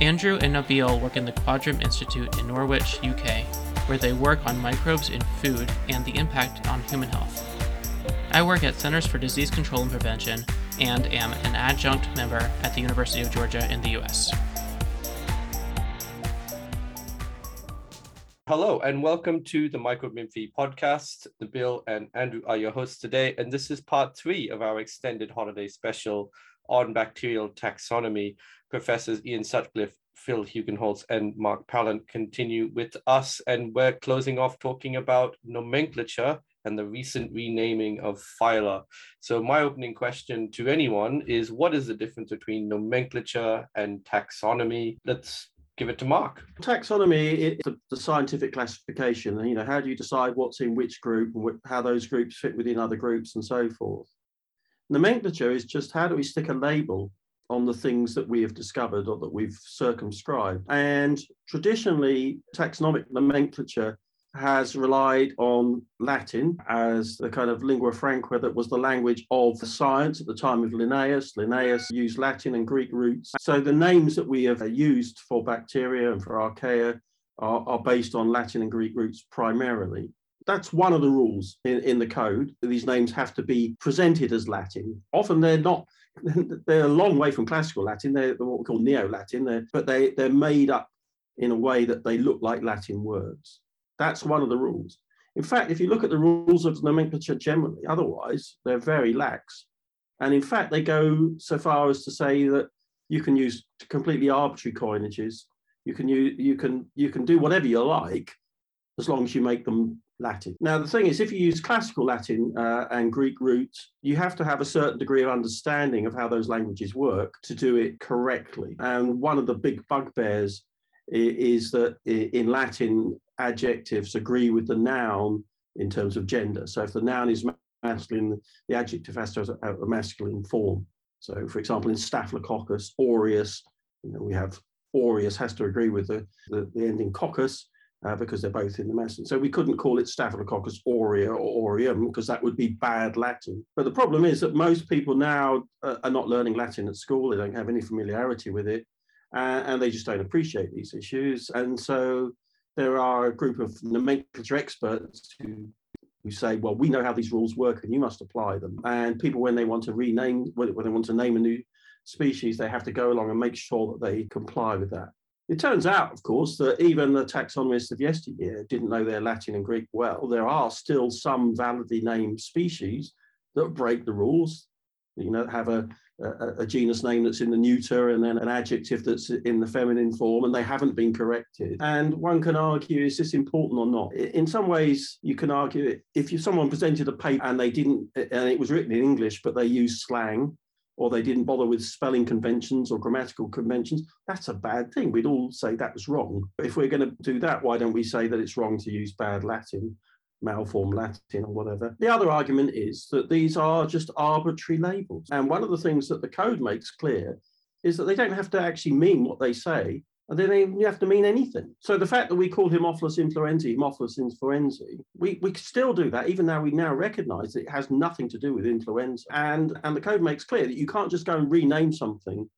Andrew and Nabil work in the Quadram Institute in Norwich, UK, where they work on microbes in food and the impact on human health. I work at Centers for Disease Control and Prevention and am an adjunct member at the University of Georgia in the US. Hello and welcome to the Microbinfie podcast. Nabil and Andrew are your hosts today, and this is part 3 of our extended holiday special on bacterial taxonomy. Professors Ian Sutcliffe, Phil Hugenholtz, and Mark Pallant continue with us, and we're closing off talking about nomenclature and the recent renaming of phyla. So my opening question to anyone is, what is the difference between nomenclature and taxonomy? Let's give it to Mark. Taxonomy is the scientific classification, and how do you decide what's in which group and how those groups fit within other groups and so forth. Nomenclature is just how do we stick a label on the things that we have discovered or that we've circumscribed. And traditionally, taxonomic nomenclature has relied on Latin as the kind of lingua franca that was the language of the science at the time of Linnaeus. Linnaeus used Latin and Greek roots. So the names that we have used for bacteria and for archaea are based on Latin and Greek roots primarily. That's one of the rules in the code. These names have to be presented as Latin. Often they're not. They're a long way from classical Latin. They're what we call Neo-Latin. They're made up in a way that they look like Latin words. That's one of the rules. In fact, if you look at the rules of nomenclature generally, otherwise, they're very lax. And in fact, they go so far as to say that you can use completely arbitrary coinages. You can do whatever you like, as long as you make them Latin. Now, the thing is, if you use classical Latin and Greek roots, you have to have a certain degree of understanding of how those languages work to do it correctly. And one of the big bugbears is that in Latin, adjectives agree with the noun in terms of gender. So if the noun is masculine, the adjective has to have a masculine form. So, for example, in Staphylococcus, aureus, we have aureus has to agree with the ending coccus, because they're both in the masculine. So we couldn't call it Staphylococcus aurea or aureum, because that would be bad Latin. But the problem is that most people now are not learning Latin at school. They don't have any familiarity with it, and they just don't appreciate these issues. And so there are a group of nomenclature experts who say, well, we know how these rules work, and you must apply them. And people, when they want to name a new species, they have to go along and make sure that they comply with that. It turns out, of course, that even the taxonomists of yesteryear didn't know their Latin and Greek well. There are still some validly named species that break the rules, have a genus name that's in the neuter and then an adjective that's in the feminine form, and they haven't been corrected. And one can argue, is this important or not? In some ways, you can argue it. If someone presented a paper and it was written in English, but they used slang, or they didn't bother with spelling conventions or grammatical conventions, that's a bad thing. We'd all say that was wrong. If we're going to do that, why don't we say that it's wrong to use bad Latin, malformed Latin or whatever? The other argument is that these are just arbitrary labels. And one of the things that the code makes clear is that they don't have to actually mean what they say, and they don't have to mean anything. So the fact that we call Haemophilus influenzae, we still do that, even though we now recognise that it has nothing to do with influenza. And the code makes clear that you can't just go and rename something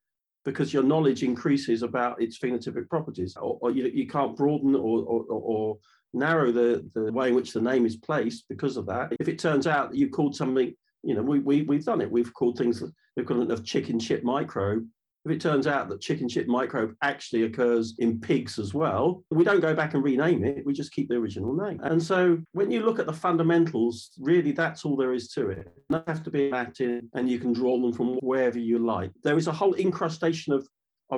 because your knowledge increases about its phenotypic properties, or you can't broaden or narrow the way in which the name is placed because of that. If it turns out that you called something, we've done it. We've called things the equivalent of chicken shit microbe. If it turns out that chicken shit microbe actually occurs in pigs as well, we don't go back and rename it. We just keep the original name. And so when you look at the fundamentals, really, that's all there is to it. They have to be Latin, and you can draw them from wherever you like. There is a whole incrustation of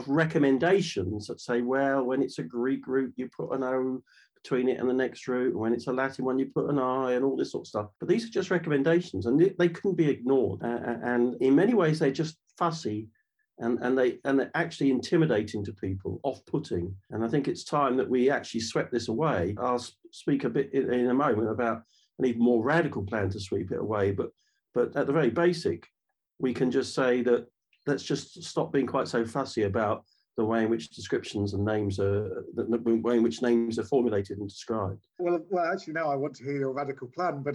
recommendations that say, well, when it's a Greek root, you put an O between it and the next root. When it's a Latin one, you put an I and all this sort of stuff. But these are just recommendations, and they couldn't be ignored. And in many ways, they're just fussy and they're actually intimidating to people, off-putting. And I think it's time that we actually swept this away. I'll speak a bit in a moment about an even more radical plan to sweep it away, but at the very basic, we can just say that let's just stop being quite so fussy about the way in which descriptions and names are, the way in which names are formulated and described. Well, actually, now I want to hear your radical plan, but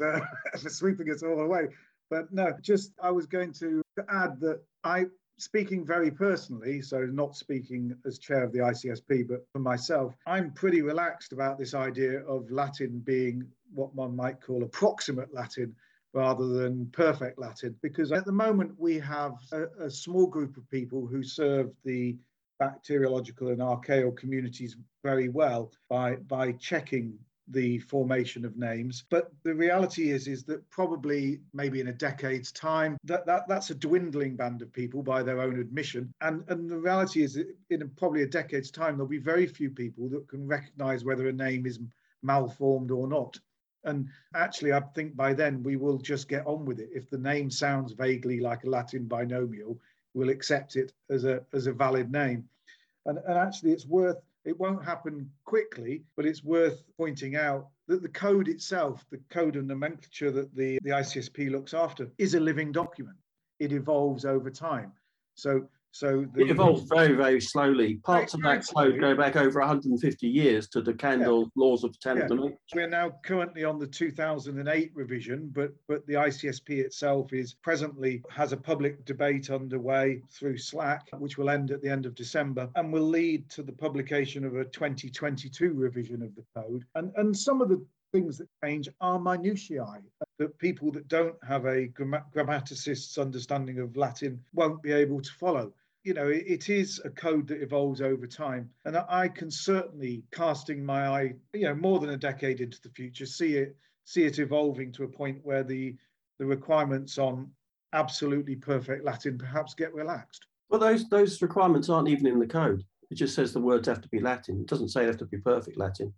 for sweeping it all away. But no, just I was going to add that I, speaking very personally, so not speaking as chair of the ICSP, but for myself, I'm pretty relaxed about this idea of Latin being what one might call approximate Latin, rather than perfect Latin, because at the moment we have a small group of people who serve the bacteriological and archaeal communities very well by checking the formation of names. But the reality is that probably maybe in a decade's time, that's a dwindling band of people by their own admission. And the reality is that in probably a decade's time, there'll be very few people that can recognize whether a name is malformed or not. And actually, I think by then we will just get on with it. If the name sounds vaguely like a Latin binomial, we'll accept it as a valid name. And actually, it's worth, it won't happen quickly, but it's worth pointing out that the code itself, the code and nomenclature that the ICSP looks after, is a living document. It evolves over time. So it evolves very, very slowly. Parts of that code go back over 150 years to the Candle laws of botanical nature. We're now currently on the 2008 revision, but the ICSP itself is presently has a public debate underway through Slack, which will end at the end of December and will lead to the publication of a 2022 revision of the code. And some of the things that change are minutiae that people that don't have a grammaticist's understanding of Latin won't be able to follow. You know, it is a code that evolves over time. And I can certainly, casting my eye, you know, more than a decade into the future, see it evolving to a point where the requirements on absolutely perfect Latin perhaps get relaxed. Well, those requirements aren't even in the code. It just says the words have to be Latin. It doesn't say they have to be perfect Latin.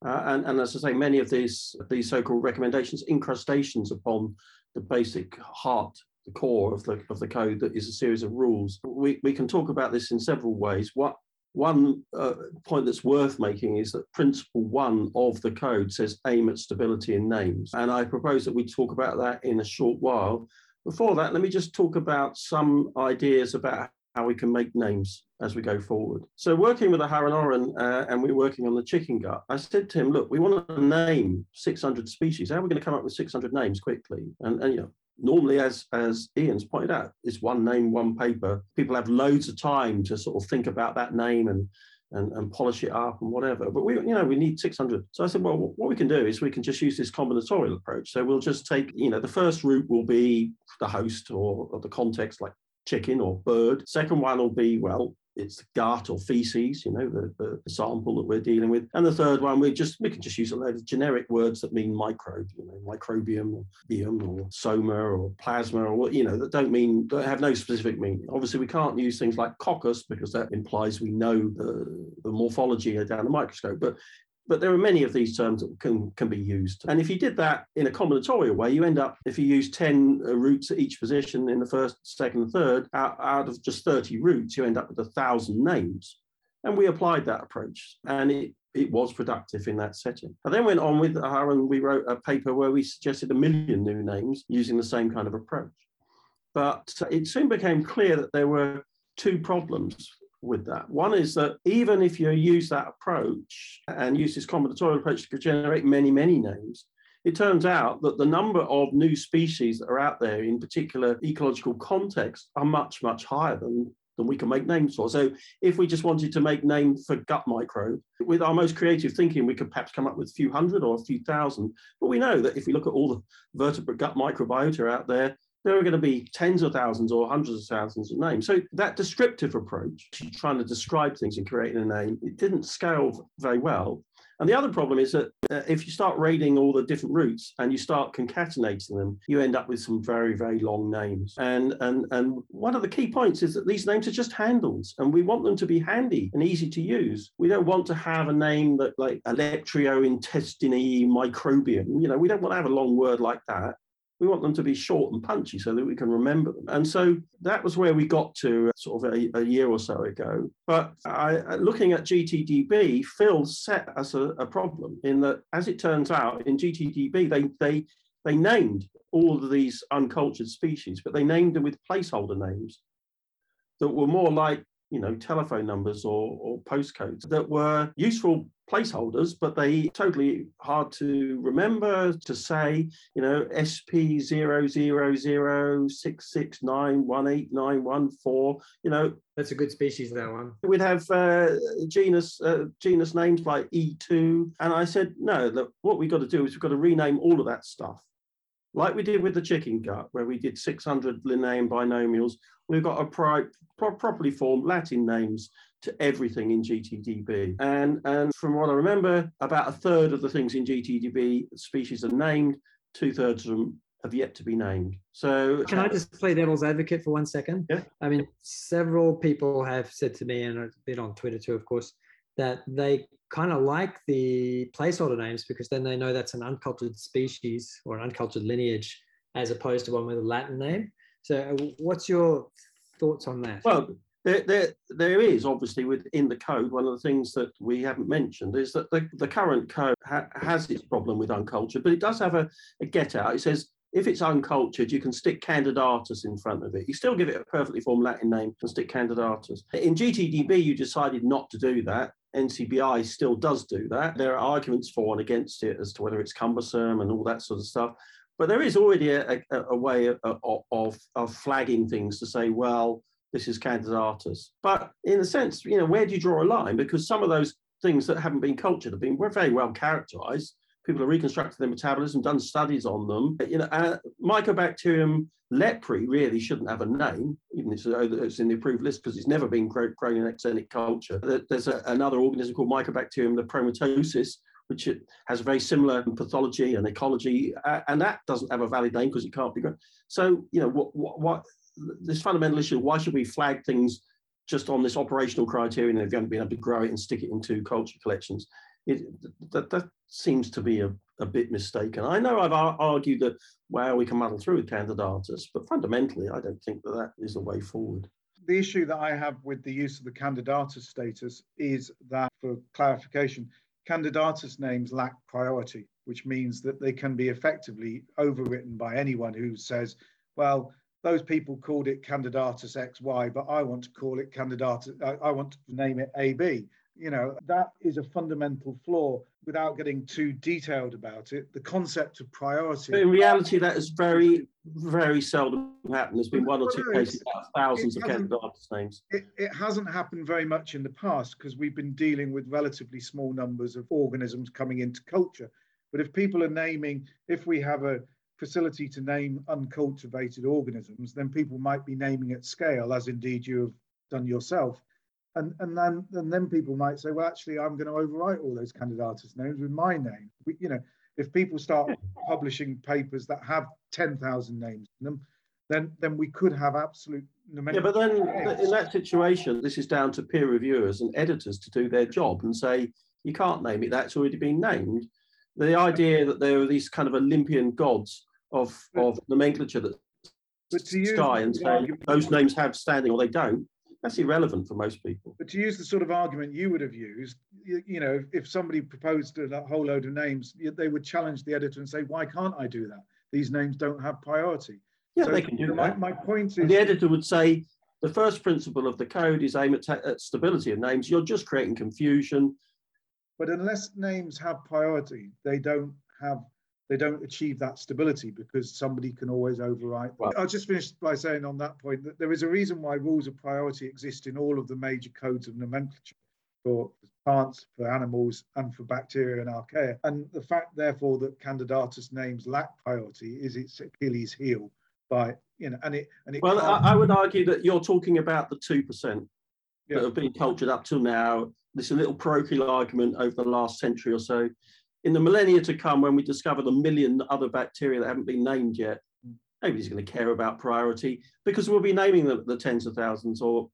And as I say, many of these so-called recommendations, incrustations upon the basic heart, the core of the code that is a series of rules. We can talk about this in several ways. One point that's worth making is that principle one of the code says aim at stability in names. And I propose that we talk about that in a short while. Before that, let me just talk about some ideas about how we can make names as we go forward. So working with the Harren Oran, and we're working on the chicken gut, I said to him, look, we want to name 600 species. How are we going to come up with 600 names quickly? And you know, normally, as Ian's pointed out, it's one name, one paper. People have loads of time to sort of think about that name and polish it up and whatever. But we need 600. So I said, well, what we can do is we can just use this combinatorial approach. So we'll just take, you know, the first route will be the host or the context, like chicken or bird. Second one will be, well, it's the gut or feces, you know, the sample that we're dealing with. And the third one, we can just use a load of generic words that mean microbe, you know, microbium or biome or soma or plasma or, you know, that have no specific meaning. Obviously, we can't use things like coccus because that implies we know the morphology down the microscope. But there are many of these terms that can be used. And if you did that in a combinatorial way, you end up, if you use 10 roots at each position in the first, second, and third, out of just 30 roots, you end up with 1,000 names. And we applied that approach. And it was productive in that setting. I then went on with Harren, we wrote a paper where we suggested 1 million new names using the same kind of approach. But it soon became clear that there were two problems with that. One is that even if you use that approach and use this combinatorial approach to generate many, many names, it turns out that the number of new species that are out there in particular ecological contexts are much, much higher than we can make names for. So if we just wanted to make names for gut microbe, with our most creative thinking, we could perhaps come up with a few hundred or a few thousand. But we know that if we look at all the vertebrate gut microbiota out there are going to be tens of thousands or hundreds of thousands of names. So that descriptive approach, trying to describe things and creating a name, it didn't scale very well. And the other problem is that if you start raiding all the different roots and you start concatenating them, you end up with some very, very long names. And one of the key points is that these names are just handles, and we want them to be handy and easy to use. We don't want to have a name that like Electriointestini microbium. You know, we don't want to have a long word like that. We want them to be short and punchy so that we can remember them. And so that was where we got to sort of a year or so ago. But looking at GTDB, Phil set us a problem in that, as it turns out, in GTDB, they named all of these uncultured species, but they named them with placeholder names that were more like, you know, telephone numbers or postcodes that were useful placeholders, but they totally hard to remember to say, you know, SP00066918914, you know. That's a good species, that one. We'd have genus names like E2. And I said, no, look, what we've got to do is we've got to rename all of that stuff. Like we did with the chicken gut, where we did 600 Linnaean binomials, we've got a properly formed Latin names to everything in GTDB. And from what I remember, about a third of the things in GTDB species are named, two-thirds of them have yet to be named. So can I just play devil's advocate for 1 second? Yeah. I mean, several people have said to me, and a bit on Twitter too, of course, that they kind of like the placeholder names because then they know that's an uncultured species or an uncultured lineage as opposed to one with a Latin name. So what's your thoughts on that? Well, there is obviously within the code, one of the things that we haven't mentioned is that the current code has its problem with uncultured, but it does have a get out. It says, if it's uncultured, you can stick Candidatus in front of it. You still give it a perfectly formed Latin name and stick Candidatus. In GTDB, you decided not to do that. NCBI still does do that. There are arguments for and against it as to whether it's cumbersome and all that sort of stuff. But there is already a way of flagging things to say, well, this is Candidatus. But in a sense, you know, where do you draw a line? Because some of those things that haven't been cultured have been very well characterized. People have reconstructed their metabolism, done studies on them. You know, Mycobacterium leprae really shouldn't have a name, even though it's in the approved list because it's never been grown in extended culture. There's another organism called Mycobacterium lepromatosis, which has a very similar pathology and ecology, and that doesn't have a valid name because it can't be grown. So, you know, what this fundamental issue, why should we flag things just on this operational criterion if you haven't been able to grow it and stick it into culture collections? That seems to be a bit mistaken. I know I've argued that, well, we can muddle through with Candidatus, but fundamentally, I don't think that is the way forward. The issue that I have with the use of the Candidatus status is that, for clarification, Candidatus names lack priority, which means that they can be effectively overwritten by anyone who says, well, those people called it Candidatus XY, but I want to call it Candidatus, I want to name it AB. You know, that is a fundamental flaw. Without getting too detailed about it, the concept of priority. But in reality, that has very, very seldom happened. There's been one or two cases out of thousands of Candidatus names. It hasn't happened very much in the past because we've been dealing with relatively small numbers of organisms coming into culture. But if people are naming, if we have a facility to name uncultivated organisms, then people might be naming at scale, as indeed you have done yourself. And then people might say, well, actually, I'm going to overwrite all those Candidatus names with my name. You know, if people start publishing papers that have 10,000 names in them, then we could have absolute... Yeah, but then in that situation, this is down to peer reviewers and editors to do their job and say, you can't name it, that's already been named. The idea that there are these kind of Olympian gods of nomenclature that sky and say those names have standing or they don't, that's irrelevant for most people. But to use the sort of argument you would have used, you know, if somebody proposed a whole load of names, they would challenge the editor and say, why can't I do that? These names don't have priority. Yeah, so they can do that. My point is... The editor would say, the first principle of the code is aimed at stability of names. You're just creating confusion. But unless names have priority, they don't achieve that stability because somebody can always overwrite. Well, I'll just finish by saying on that point that there is a reason why rules of priority exist in all of the major codes of nomenclature for plants, for animals, and for bacteria and archaea. And the fact, therefore, that Candidatus names lack priority is its Achilles heel. By, you know, and it. Well, I would argue that you're talking about the 2% that have been cultured up till now. This little parochial argument over the last century or so. In the millennia to come, when we discover the million other bacteria that haven't been named yet, nobody's going to care about priority because we'll be naming them the tens of thousands or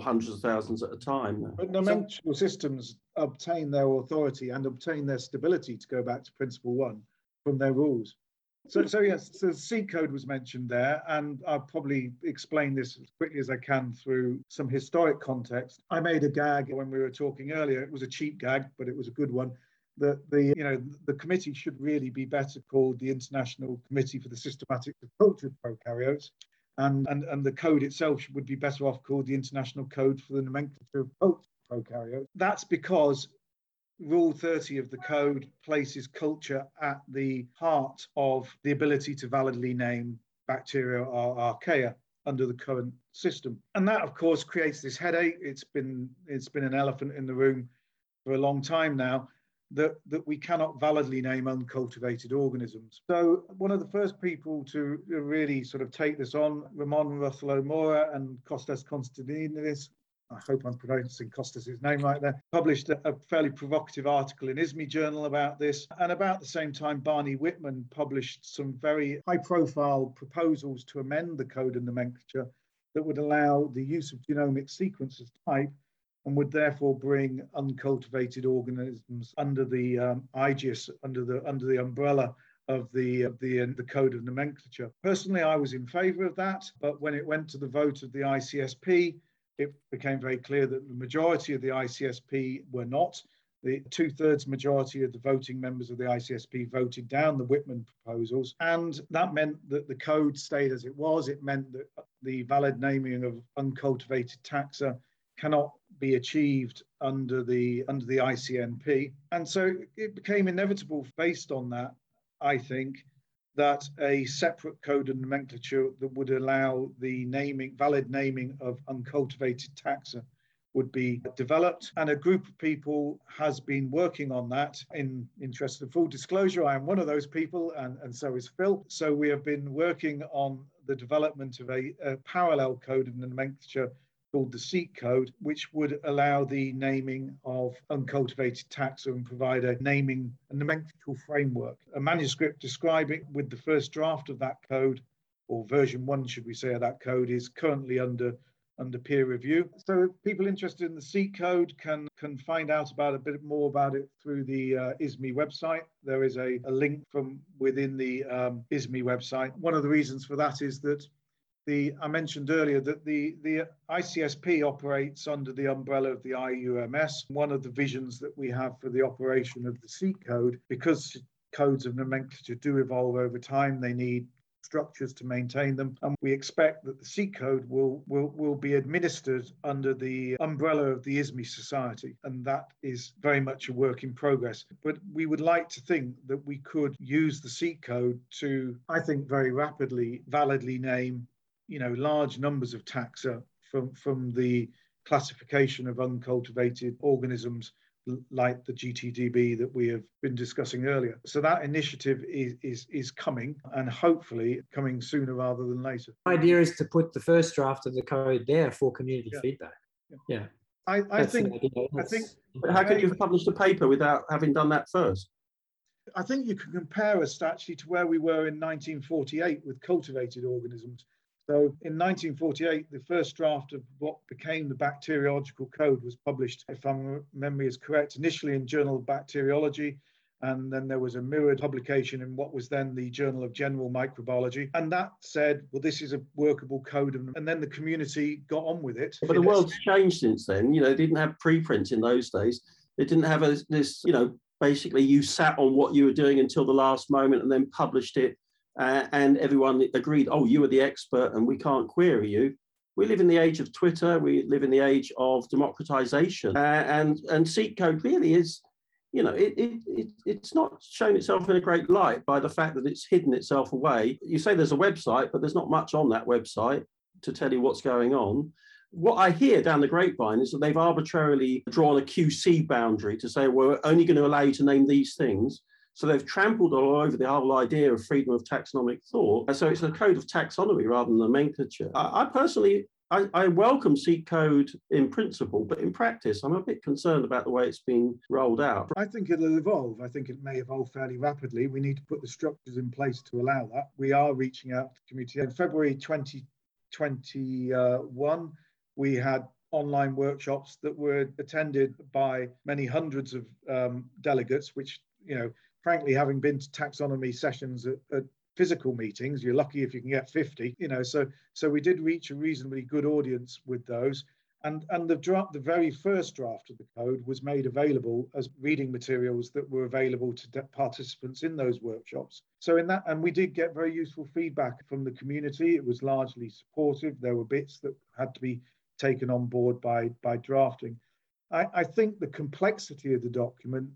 hundreds of thousands at a time. Now. But nomenclatural systems obtain their authority and obtain their stability, to go back to principle one, from their rules. So yes, the SEAT code was mentioned there, and I'll probably explain this as quickly as I can through some historic context. I made a gag when we were talking earlier. It was a cheap gag, but it was a good one, that the committee should really be better called the International Committee for the Systematics of Cultured Prokaryotes, and the code itself would be better off called the International Code for the Nomenclature of Cultured Prokaryotes. That's because Rule 30 of the code places culture at the heart of the ability to validly name bacteria or archaea under the current system. And that, of course, creates this headache. It's been an elephant in the room for a long time now, that we cannot validly name uncultivated organisms. So one of the first people to really sort of take this on, Ramon Rosselló-Móra and Kostas Konstantinidis, I hope I'm pronouncing Kostas' name right there, published a fairly provocative article in ISME Journal about this. And about the same time, Barney Whitman published some very high-profile proposals to amend the code and nomenclature that would allow the use of genomic sequence as type and would therefore bring uncultivated organisms under the aegis, under the umbrella of the code of nomenclature. Personally, I was in favour of that, but when it went to the vote of the ICSP, it became very clear that the majority of the ICSP were not. The two-thirds majority of the voting members of the ICSP voted down the Whitman proposals, and that meant that the code stayed as it was. It meant that the valid naming of uncultivated taxa cannot be achieved under the ICNP. And so it became inevitable, based on that, I think, that a separate code and nomenclature that would allow the valid naming of uncultivated taxa would be developed. And a group of people has been working on that. In interest of full disclosure, I am one of those people, and so is Phil. So we have been working on the development of a parallel code of nomenclature called the SEAT code, which would allow the naming of uncultivated taxa and provide a naming and nomenclatural framework. A manuscript describing with the first draft of that code, or version one, should we say, of that code, is currently under peer review. So people interested in the SEAT code can find out about a bit more about it through the ISME website. There is a link from within the ISME website. One of the reasons for that is that I mentioned earlier that the ICSP operates under the umbrella of the IUMS. One of the visions that we have for the operation of the SEAT code, because codes of nomenclature do evolve over time, they need structures to maintain them. And we expect that the SEAT code will be administered under the umbrella of the ISME Society. And that is very much a work in progress. But we would like to think that we could use the SEAT code to, I think, very rapidly, validly name large numbers of taxa from the classification of uncultivated organisms like the GTDB that we have been discussing earlier. So that initiative is coming, and hopefully coming sooner rather than later. The idea is to put the first draft of the code there for community feedback. Yeah. I think. But how could you have published a paper without having done that first? I think you can compare us actually to where we were in 1948 with cultivated organisms. So in 1948, the first draft of what became the bacteriological code was published, if my memory is correct, initially in Journal of Bacteriology, and then there was a mirrored publication in what was then the Journal of General Microbiology. And that said, well, this is a workable code, and then the community got on with it. But the world's changed since then. They didn't have preprints in those days. They didn't have this, basically you sat on what you were doing until the last moment and then published it. And everyone agreed, oh, you are the expert and we can't query you. We live in the age of Twitter. We live in the age of democratization. And SEAT code really is, it's not shown itself in a great light by the fact that it's hidden itself away. You say there's a website, but there's not much on that website to tell you what's going on. What I hear down the grapevine is that they've arbitrarily drawn a QC boundary to say, well, we're only going to allow you to name these things. So they've trampled all over the whole idea of freedom of taxonomic thought. And so it's a code of taxonomy rather than nomenclature. I personally welcome SEAT code in principle, but in practice, I'm a bit concerned about the way it's being rolled out. I think it'll evolve. I think it may evolve fairly rapidly. We need to put the structures in place to allow that. We are reaching out to the community. In February 2021, we had online workshops that were attended by many hundreds of delegates, which, frankly, having been to taxonomy sessions at physical meetings. You're lucky if you can get 50, you know, so we did reach a reasonably good audience with those. And the draft, the very first draft of the code was made available as reading materials that were available to participants in those workshops. So in that, and we did get very useful feedback from the community. It was largely supportive. There were bits that had to be taken on board by drafting. I think the complexity of the document,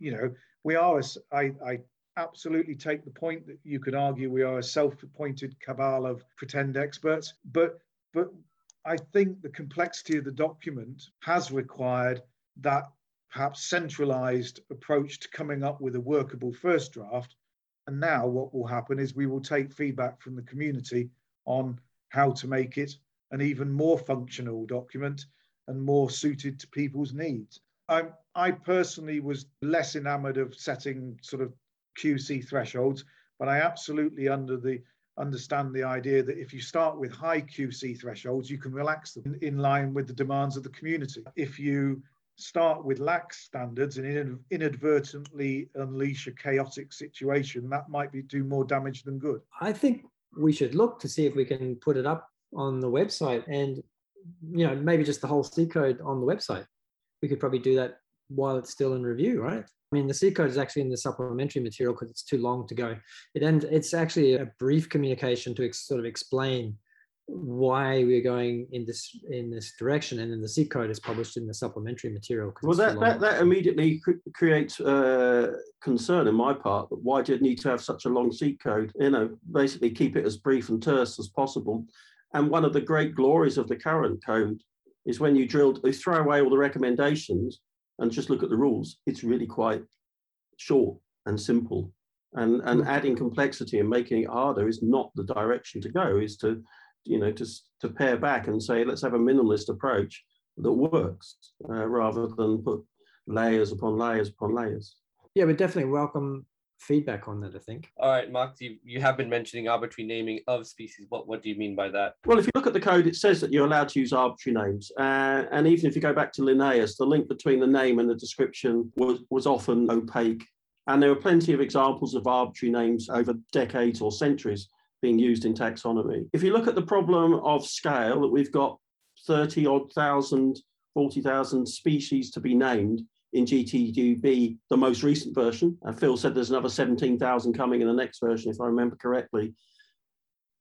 you know, we are, I absolutely take the point that you could argue we are a self-appointed cabal of pretend experts, but I think the complexity of the document has required that perhaps centralized approach to coming up with a workable first draft. And now what will happen is we will take feedback from the community on how to make it an even more functional document and more suited to people's needs. I personally was less enamored of setting sort of QC thresholds, but I absolutely understand the idea that if you start with high QC thresholds, you can relax them in line with the demands of the community. If you start with lax standards and inadvertently unleash a chaotic situation, that might do more damage than good. I think we should look to see if we can put it up on the website and, you know, maybe just the whole C code on the website. We could probably do that while it's still in review, right? I mean, the C code is actually in the supplementary material because it's too long to go. It's actually a brief communication to sort of explain why we're going in this direction, and then the C code is published in the supplementary material. Well, that immediately creates concern on my part. But why do you need to have such a long C code? You know, basically keep it as brief and terse as possible. And one of the great glories of the current code is when you throw away all the recommendations and just look at the rules. It's really quite short and simple. And adding complexity and making it harder is not the direction to go, is to, you know, to pare back and say, let's have a minimalist approach that works rather than put layers upon layers upon layers. Yeah, we definitely welcome feedback on that, I think. All right, Mark, you have been mentioning arbitrary naming of species. What do you mean by that? Well, if you look at the code, it says that you're allowed to use arbitrary names. And even if you go back to Linnaeus, the link between the name and the description was often opaque. And there were plenty of examples of arbitrary names over decades or centuries being used in taxonomy. If you look at the problem of scale, that we've got 30-odd thousand, 40,000 species to be named in GTDB, the most recent version, and Phil said there's another 17,000 coming in the next version, if I remember correctly.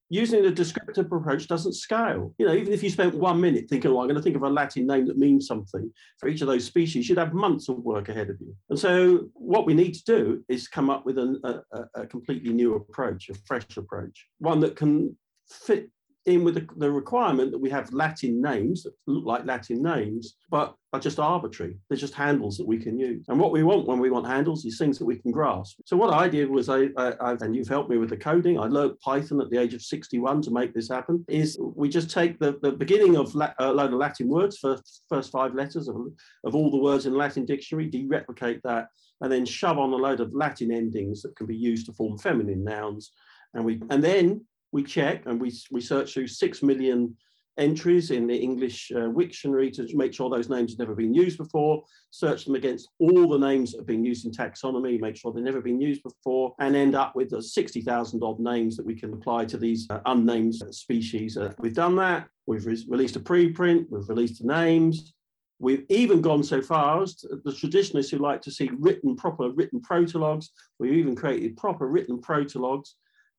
Using the descriptive approach doesn't scale. You know, even if you spent 1 minute thinking, well, I'm going to think of a Latin name that means something for each of those species, you'd have months of work ahead of you. And so what we need to do is come up with a completely new approach, a fresh approach, one that can fit in with the requirement that we have Latin names that look like Latin names, but are just arbitrary. They're just handles that we can use. And what we want when we want handles is things that we can grasp. So what I did was, and you've helped me with the coding, I learned Python at the age of 61 to make this happen, is we just take the beginning of a load of Latin words, first five letters of all the words in the Latin dictionary, dereplicate that, and then shove on a load of Latin endings that can be used to form feminine nouns. And then we check and we search through 6 million entries in the English Wiktionary to make sure those names have never been used before, search them against all the names that have been used in taxonomy, make sure they've never been used before, and end up with 60,000 odd names that we can apply to these unnamed species. We've done that, we've released a preprint, we've released the names. We've even gone so far as the traditionalists who like to see proper written protologs. We've even created proper written protologs.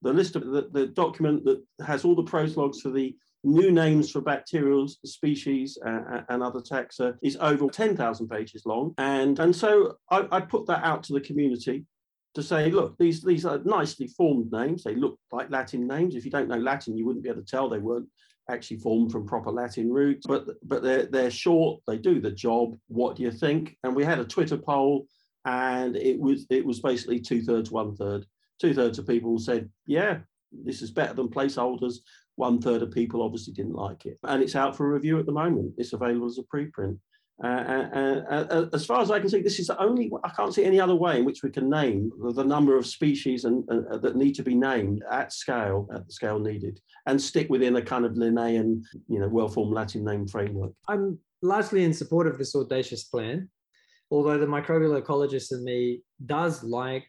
The list of the document that has all the protologs for the new names for bacterial species and other taxa is over 10,000 pages long. And so I put that out to the community to say, look, these are nicely formed names. They look like Latin names. If you don't know Latin, you wouldn't be able to tell they weren't actually formed from proper Latin roots. But they're short. They do the job. What do you think? And we had a Twitter poll, and it was basically 2/3, 1/3. 2/3 of people said, yeah, this is better than placeholders. 1/3 of people obviously didn't like it. And it's out for review at the moment. It's available as a preprint. As far as I can see, this is the only, I can't see any other way in which we can name the number of species and that need to be named at the scale needed, and stick within a kind of Linnaean, you know, well-formed Latin name framework. I'm largely in support of this audacious plan, although the microbial ecologist in me does like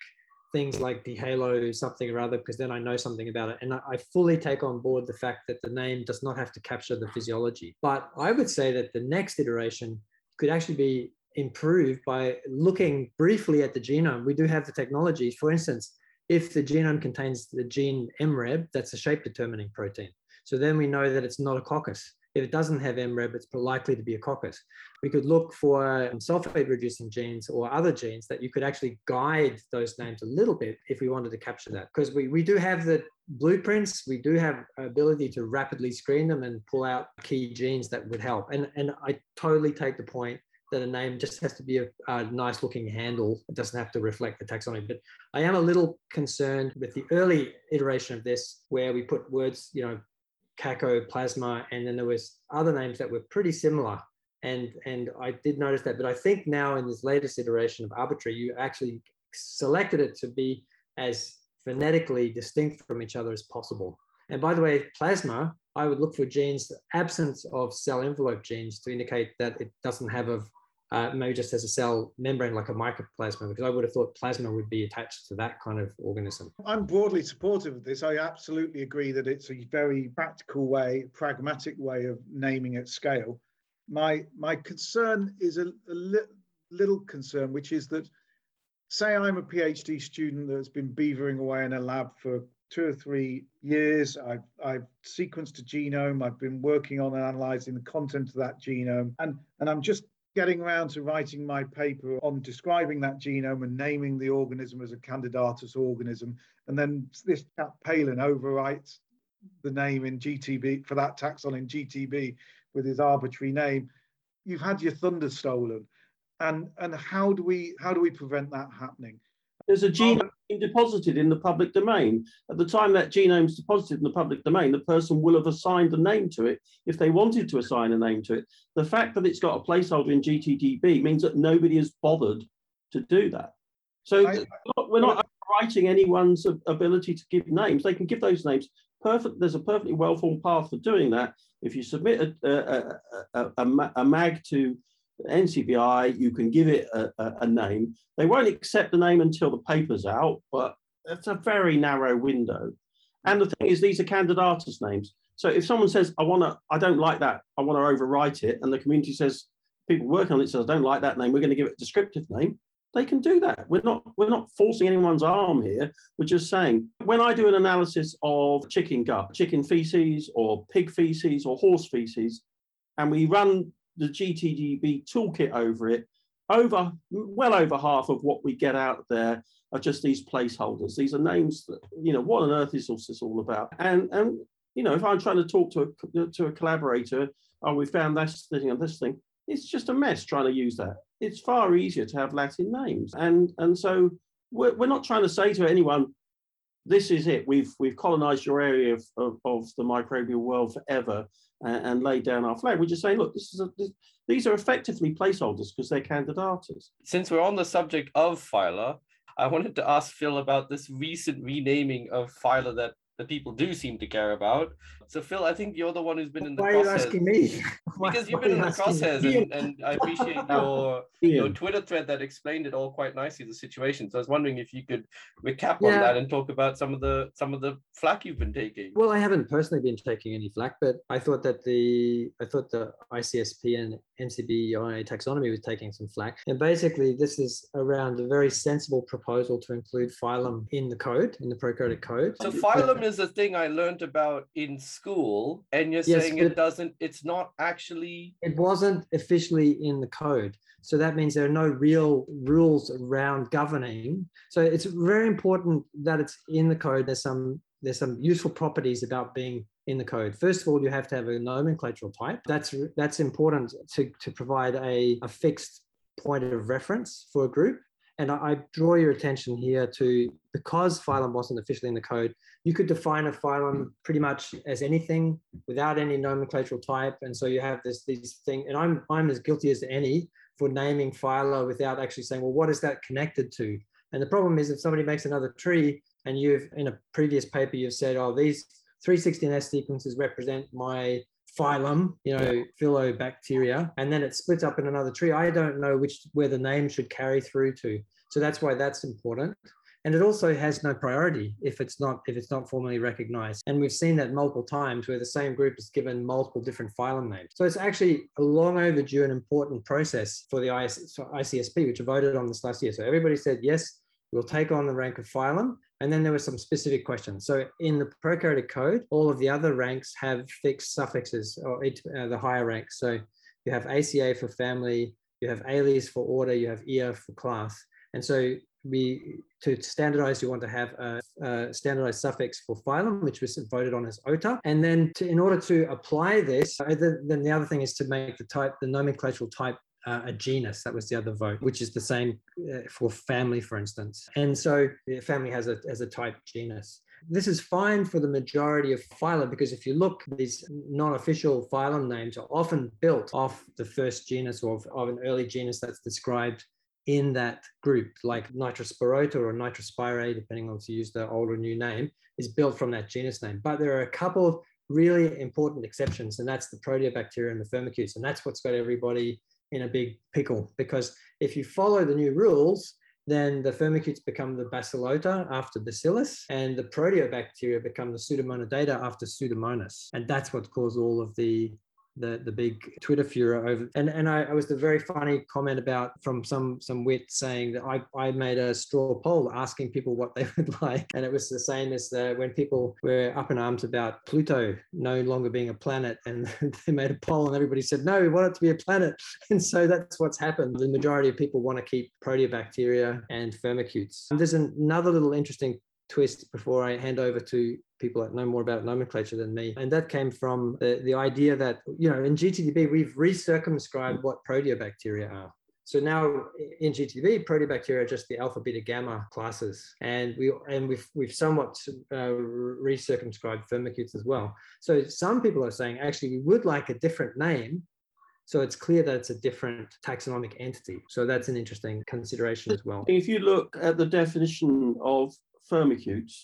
things like the halo something or other, because then I know something about it. And I fully take on board the fact that the name does not have to capture the physiology. But I would say that the next iteration could actually be improved by looking briefly at the genome. We do have the technologies. For instance, if the genome contains the gene MREB, that's a shape determining protein. So then we know that it's not a coccus. If it doesn't have MREB, it's likely to be a coccus. We could look for sulfate-reducing genes or other genes that you could actually guide those names a little bit if we wanted to capture that. Because we do have the blueprints. We do have ability to rapidly screen them and pull out key genes that would help. And I totally take the point that a name just has to be a nice-looking handle. It doesn't have to reflect the taxonomy. But I am a little concerned with the early iteration of this, where we put words, you know, Cacoplasma, and then there was other names that were pretty similar. And I did notice that, but I think now in this latest iteration of Arbitrary, you actually selected it to be as phonetically distinct from each other as possible. And by the way, plasma, I would look for genes, the absence of cell envelope genes to indicate that it doesn't have a, maybe just as a cell membrane like a mycoplasma, because I would have thought plasma would be attached to that kind of organism. I'm broadly supportive of this. I absolutely agree that it's a very practical way, pragmatic way of naming at scale. My concern is a little concern, which is that, say I'm a PhD student that's been beavering away in a lab for 2 or 3 years. I've sequenced a genome. I've been working on and analysing the content of that genome, and I'm just getting around to writing my paper on describing that genome and naming the organism as a Candidatus organism. And then this chap Palin overwrites the name in GTB for that taxon in GTB with his arbitrary name. You've had your thunder stolen. And how do we prevent that happening? There's a genome being deposited in the public domain. At the time that genome's deposited in the public domain, the person will have assigned a name to it if they wanted to assign a name to it. The fact that it's got a placeholder in GTDB means that nobody has bothered to do that. So we're not overwriting anyone's ability to give names. They can give those names. There's a perfectly well-formed path for doing that. If you submit a mag to NCBI, you can give it a name. They won't accept the name until the paper's out, but it's a very narrow window. And the thing is, these are candidatus names. So if someone says, I don't like that, I want to overwrite it, and the community says, people working on it says, I don't like that name, we're going to give it a descriptive name, they can do that. We're not forcing anyone's arm here. We're just saying, when I do an analysis of chicken gut, chicken feces, or pig feces, or horse feces, and we run the GTDB toolkit over it, well over half of what we get out there are just these placeholders. These are names that, you know, what on earth is this all about? And you know, if I'm trying to talk to a collaborator, oh, we found this thing and this thing, it's just a mess trying to use that. It's far easier to have Latin names. And so we're not trying to say to anyone, this is it, we've colonized your area of the microbial world forever and laid down our flag. We're just saying, look, these are effectively placeholders because they're candidatus. Since we're on the subject of phyla, I wanted to ask Phil about this recent renaming of phyla that the people do seem to care about. So Phil, I think you're the one who's been in the crosshairs. Why are you asking me? Because you've been in the crosshairs, and I appreciate your Twitter thread that explained it all quite nicely, the situation. So I was wondering if you could recap on that and talk about some of the flack you've been taking. Well, I haven't personally been taking any flack, but I thought that the ICSP and NCBI taxonomy was taking some flack. And basically this is around a very sensible proposal to include phylum in the code, in the prokaryotic code. So phylum is a thing I learned about in school, and you're saying it wasn't officially in the code. So that means there are no real rules around governing. So it's very important that it's in the code. There's some useful properties about being in the code. First of all, you have to have a nomenclatural type. That's important to provide a fixed point of reference for a group. And I draw your attention here to, because phylum wasn't officially in the code, you could define a phylum pretty much as anything without any nomenclatural type. And so you have these thing, and I'm as guilty as any for naming phyla without actually saying, well, what is that connected to? And the problem is, if somebody makes another tree and you've, in a previous paper, you've said, oh, these 316S sequences represent my phylum, you know, Philobacteria, and then it splits up in another tree. I don't know where the name should carry through to. So that's why that's important. And it also has no priority if it's not formally recognized. And we've seen that multiple times where the same group is given multiple different phylum names. So it's actually a long overdue and important process for the ICSP, which voted on this last year. So everybody said, yes, we'll take on the rank of phylum. And then there were some specific questions. So in the prokaryotic code, all of the other ranks have fixed suffixes, or the higher ranks. So you have ACA for family, you have ALES for order, you have EO for class. And so to standardize, you want to have a standardized suffix for phylum, which was voted on as OTA. And then in order to apply this, then the other thing is to make the nomenclatural type a genus. That was the other vote, which is the same for family, for instance. And so family has a type genus. This is fine for the majority of phyla, because if you look, these non-official phylum names are often built off the first genus or of an early genus that's described in that group, like Nitrospirota or Nitrospirae, depending on to use the old or new name, is built from that genus name. But there are a couple of really important exceptions, and that's the Proteobacteria and the Firmicutes, and that's what's got everybody in a big pickle, because if you follow the new rules, then the Firmicutes become the Bacillota after Bacillus, and the Proteobacteria become the Pseudomonadata after Pseudomonas, and that's what caused all of the big Twitter furor over. And I was the very funny comment about from some wit saying that I made a straw poll asking people what they would like. And it was the same as when people were up in arms about Pluto no longer being a planet, and they made a poll and everybody said, no, we want it to be a planet. And so that's what's happened. The majority of people want to keep Proteobacteria and Firmicutes. And there's another little interesting twist before I hand over to people that know more about nomenclature than me. And that came from the idea that, you know, in GTDB, we've recircumscribed what proteobacteria are. So now in GTDB, proteobacteria are just the alpha, beta, gamma classes. And we've somewhat recircumscribed Firmicutes as well. So some people are saying, actually, we would like a different name, so it's clear that it's a different taxonomic entity. So that's an interesting consideration as well. If you look at the definition of Firmicutes,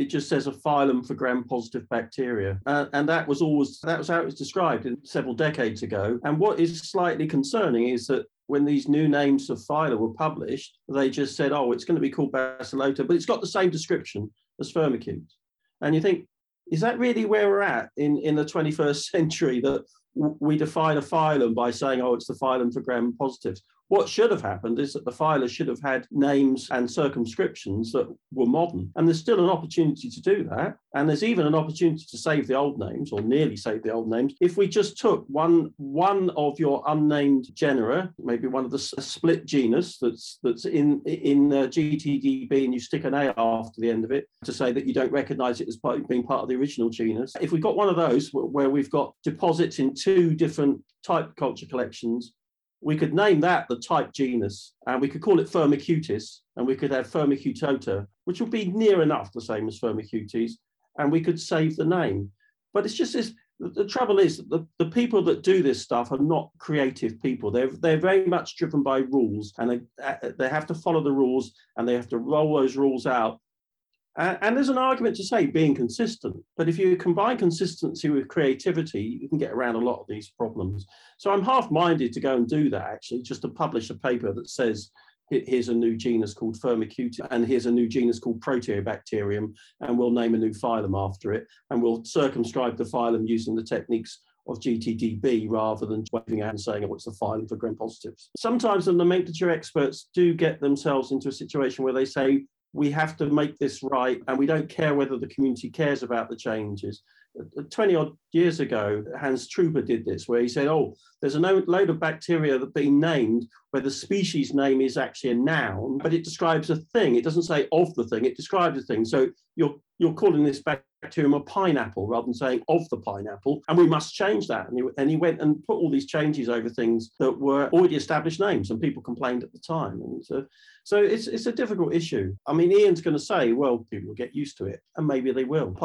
it just says a phylum for gram-positive bacteria. And that was how it was described several decades ago. And what is slightly concerning is that when these new names of phyla were published, they just said, oh, it's going to be called Bacillota, but it's got the same description as Firmicutes. And you think, is that really where we're at in the 21st century, that we define a phylum by saying, oh, it's the phylum for gram-positives? What should have happened is that the phyla should have had names and circumscriptions that were modern. And there's still an opportunity to do that. And there's even an opportunity to save the old names, or nearly save the old names. If we just took one of your unnamed genera, maybe one of the split genus that's in GTDB, and you stick an A after the end of it to say that you don't recognize it as being part of the original genus. If we've got one of those where we've got deposits in two different type culture collections, we could name that the type genus, and we could call it Firmicutes, and we could have Firmicutota, which would be near enough the same as Firmicutes, and we could save the name. But it's just this, the trouble is that the people that do this stuff are not creative people. They're very much driven by rules, and they have to follow the rules, and they have to roll those rules out. And there's an argument to say being consistent, but if you combine consistency with creativity, you can get around a lot of these problems. So I'm half-minded to go and do that, actually, just to publish a paper that says, here's a new genus called Firmicutes, and here's a new genus called Proteobacterium, and we'll name a new phylum after it, and we'll circumscribe the phylum using the techniques of GTDB rather than waving out and saying, oh, it's the phylum for gram-positives. Sometimes the nomenclature experts do get themselves into a situation where they say, we have to make this right, and we don't care whether the community cares about the changes. 20-odd years ago, Hans Truber did this, where he said, oh, there's a load of bacteria that have been named where the species name is actually a noun, but it describes a thing. It doesn't say of the thing, it describes a thing. So you're calling this bacterium a pineapple rather than saying of the pineapple, and we must change that. And he went and put all these changes over things that were already established names, and people complained at the time. And so it's a difficult issue. I mean, Ian's going to say, well, people will get used to it, and maybe they will.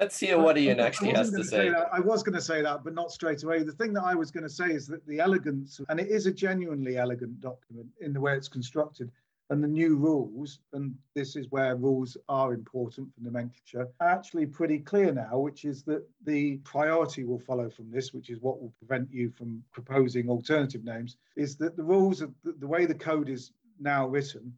Let's hear what Ian actually has to say. I was going to say that, but not straight away. The thing that I was going to say is that the elegance, and it is a genuinely elegant document in the way it's constructed, and the new rules, and this is where rules are important for nomenclature, are actually pretty clear now, which is that the priority will follow from this, which is what will prevent you from proposing alternative names, is that the rules of the way the code is now written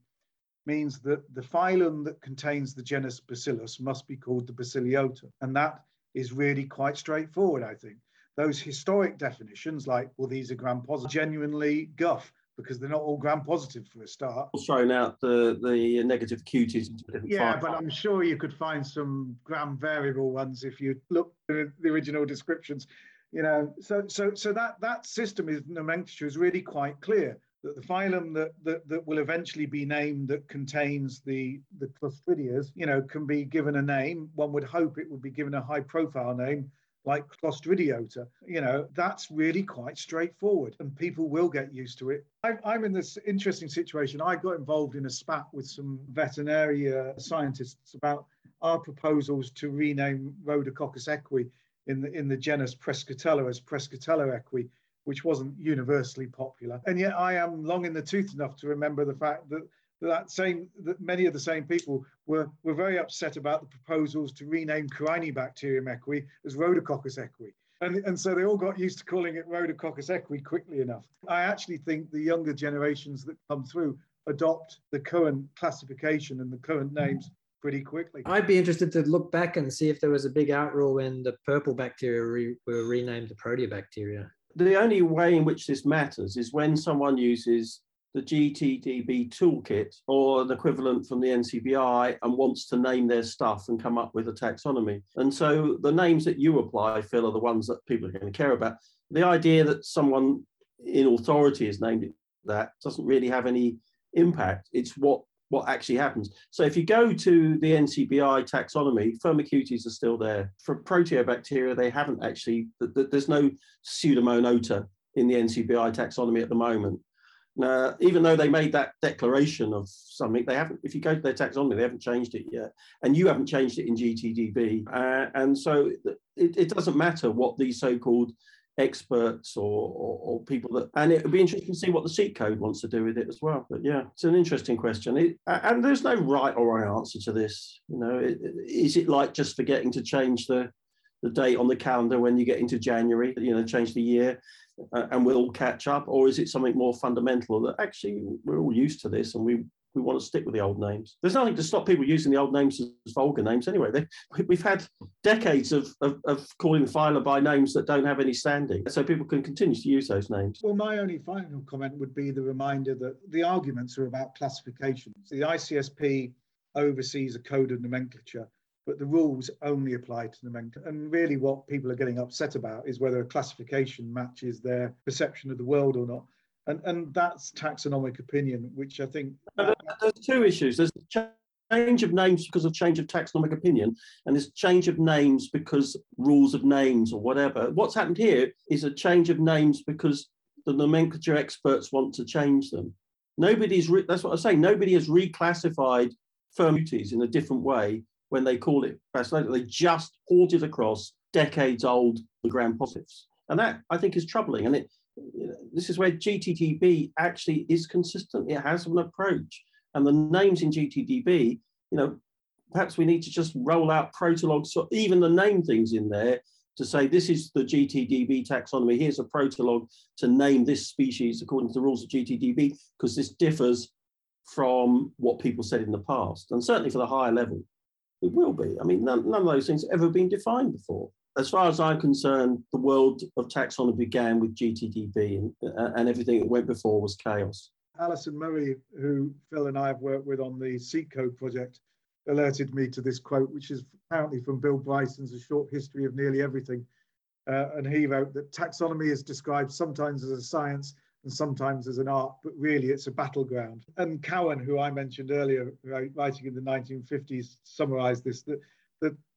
means that the phylum that contains the genus Bacillus must be called the Bacillota. And that is really quite straightforward, I think. Those historic definitions like, well, these are gram-positive, genuinely guff, because they're not all gram-positive for a start. Throwing out the negative cuties into different files. But I'm sure you could find some gram-variable ones if you look at the original descriptions. You know, so that system of nomenclature is really quite clear, that the phylum that will eventually be named that contains the Clostridias, you know, can be given a name. One would hope it would be given a high-profile name like Clostridiota. You know, that's really quite straightforward, and people will get used to it. I'm in this interesting situation. I got involved in a spat with some veterinary scientists about our proposals to rename Rhodococcus equi in the genus Prescotella as Prescotella equi, which wasn't universally popular. And yet I am long in the tooth enough to remember the fact that many of the same people were very upset about the proposals to rename Carinibacterium equi as Rhodococcus equi. And so they all got used to calling it Rhodococcus equi quickly enough. I actually think the younger generations that come through adopt the current classification and the current names pretty quickly. I'd be interested to look back and see if there was a big outroar when the purple bacteria were renamed the Proteobacteria. The only way in which this matters is when someone uses the GTDB toolkit or an equivalent from the NCBI and wants to name their stuff and come up with a taxonomy. And so the names that you apply, Phil, are the ones that people are going to care about. The idea that someone in authority has named it that doesn't really have any impact. It's what actually happens. So if you go to the NCBI taxonomy, Firmicutes are still there. For proteobacteria, they haven't actually, there's no pseudomonota in the NCBI taxonomy at the moment. Now, even though they made that declaration of something, they haven't, if you go to their taxonomy, they haven't changed it yet. And you haven't changed it in GTDB. And so it doesn't matter what these so-called experts or people that, and it would be interesting to see what the SEAT code wants to do with it as well. But yeah, it's an interesting question. And there's no right or wrong answer to this. You know, is it like just forgetting to change the date on the calendar when you get into January, you know, change the year and we'll all catch up? Or is it something more fundamental that actually we're all used to this and we want to stick with the old names? There's nothing to stop people using the old names as vulgar names anyway. We've had decades of calling phyla by names that don't have any standing, so people can continue to use those names. Well, my only final comment would be the reminder that the arguments are about classifications. The ICSP oversees a code of nomenclature, but the rules only apply to nomenclature. And really what people are getting upset about is whether a classification matches their perception of the world or not. And that's taxonomic opinion, which I think... There's two issues. There's change of names because of change of taxonomic opinion, and there's change of names because rules of names or whatever. What's happened here is a change of names because the nomenclature experts want to change them. That's what I'm saying. Nobody has reclassified Firmicutes in a different way when they call it Bacillota. They just ported across decades-old gram-positives. And that, I think, is troubling. And this is where GTDB actually is consistent. It has an approach. And the names in GTDB, you know, perhaps we need to just roll out protologs, so even the name things in there to say, this is the GTDB taxonomy. Here's a protolog to name this species according to the rules of GTDB, because this differs from what people said in the past. And certainly for the higher level, it will be. I mean, none of those things have ever been defined before. As far as I'm concerned, the world of taxonomy began with GTDB, and everything that went before was chaos. Alison Murray, who Phil and I have worked with on the SEAT code project, alerted me to this quote, which is apparently from Bill Bryson's A Short History of Nearly Everything. And he wrote that taxonomy is described sometimes as a science and sometimes as an art, but really it's a battleground. And Cowan, who I mentioned earlier, writing in the 1950s, summarised this, that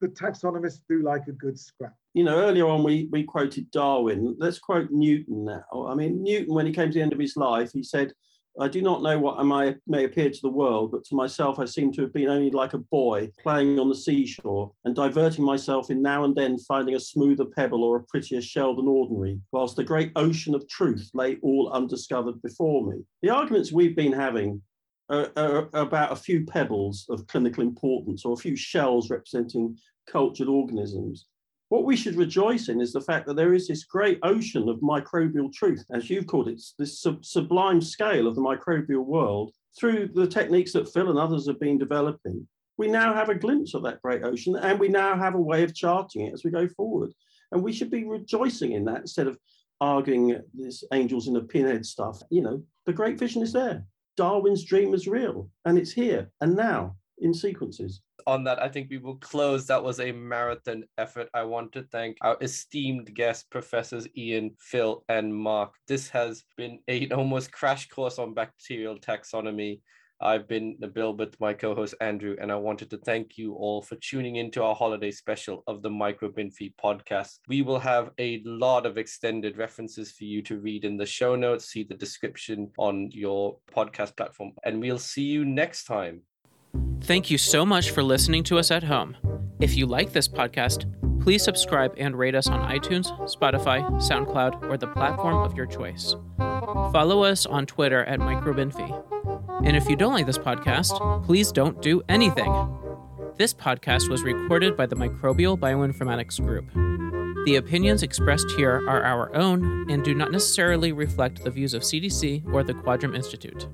the taxonomists do like a good scrap. You know, earlier on we quoted Darwin. Let's quote Newton now. I mean, Newton, when he came to the end of his life, he said, I do not know what I may appear to the world, but to myself I seem to have been only like a boy playing on the seashore and diverting myself in now and then finding a smoother pebble or a prettier shell than ordinary, whilst the great ocean of truth lay all undiscovered before me. The arguments we've been having are about a few pebbles of clinical importance or a few shells representing cultured organisms. What we should rejoice in is the fact that there is this great ocean of microbial truth, as you've called it, this sublime scale of the microbial world through the techniques that Phil and others have been developing, we now have a glimpse of that great ocean, and we now have a way of charting it as we go forward. And we should be rejoicing in that instead of arguing this angels in a pinhead stuff. You know, the great vision is there. Darwin's dream is real, and it's here and now in sequences. On that, I think we will close. That was a marathon effort. I want to thank our esteemed guests, Professors Ian, Phil, and Mark. This has been an almost crash course on bacterial taxonomy. I've been Nabil with my co-host Andrew, and I wanted to thank you all for tuning into our holiday special of the Microbinfie podcast. We will have a lot of extended references for you to read in the show notes, see the description on your podcast platform, and we'll see you next time. Thank you so much for listening to us at home. If you like this podcast, please subscribe and rate us on iTunes, Spotify, SoundCloud, or the platform of your choice. Follow us on Twitter at Microbinfie. And if you don't like this podcast, please don't do anything. This podcast was recorded by the Microbial Bioinformatics Group. The opinions expressed here are our own and do not necessarily reflect the views of CDC or the Quadram Institute.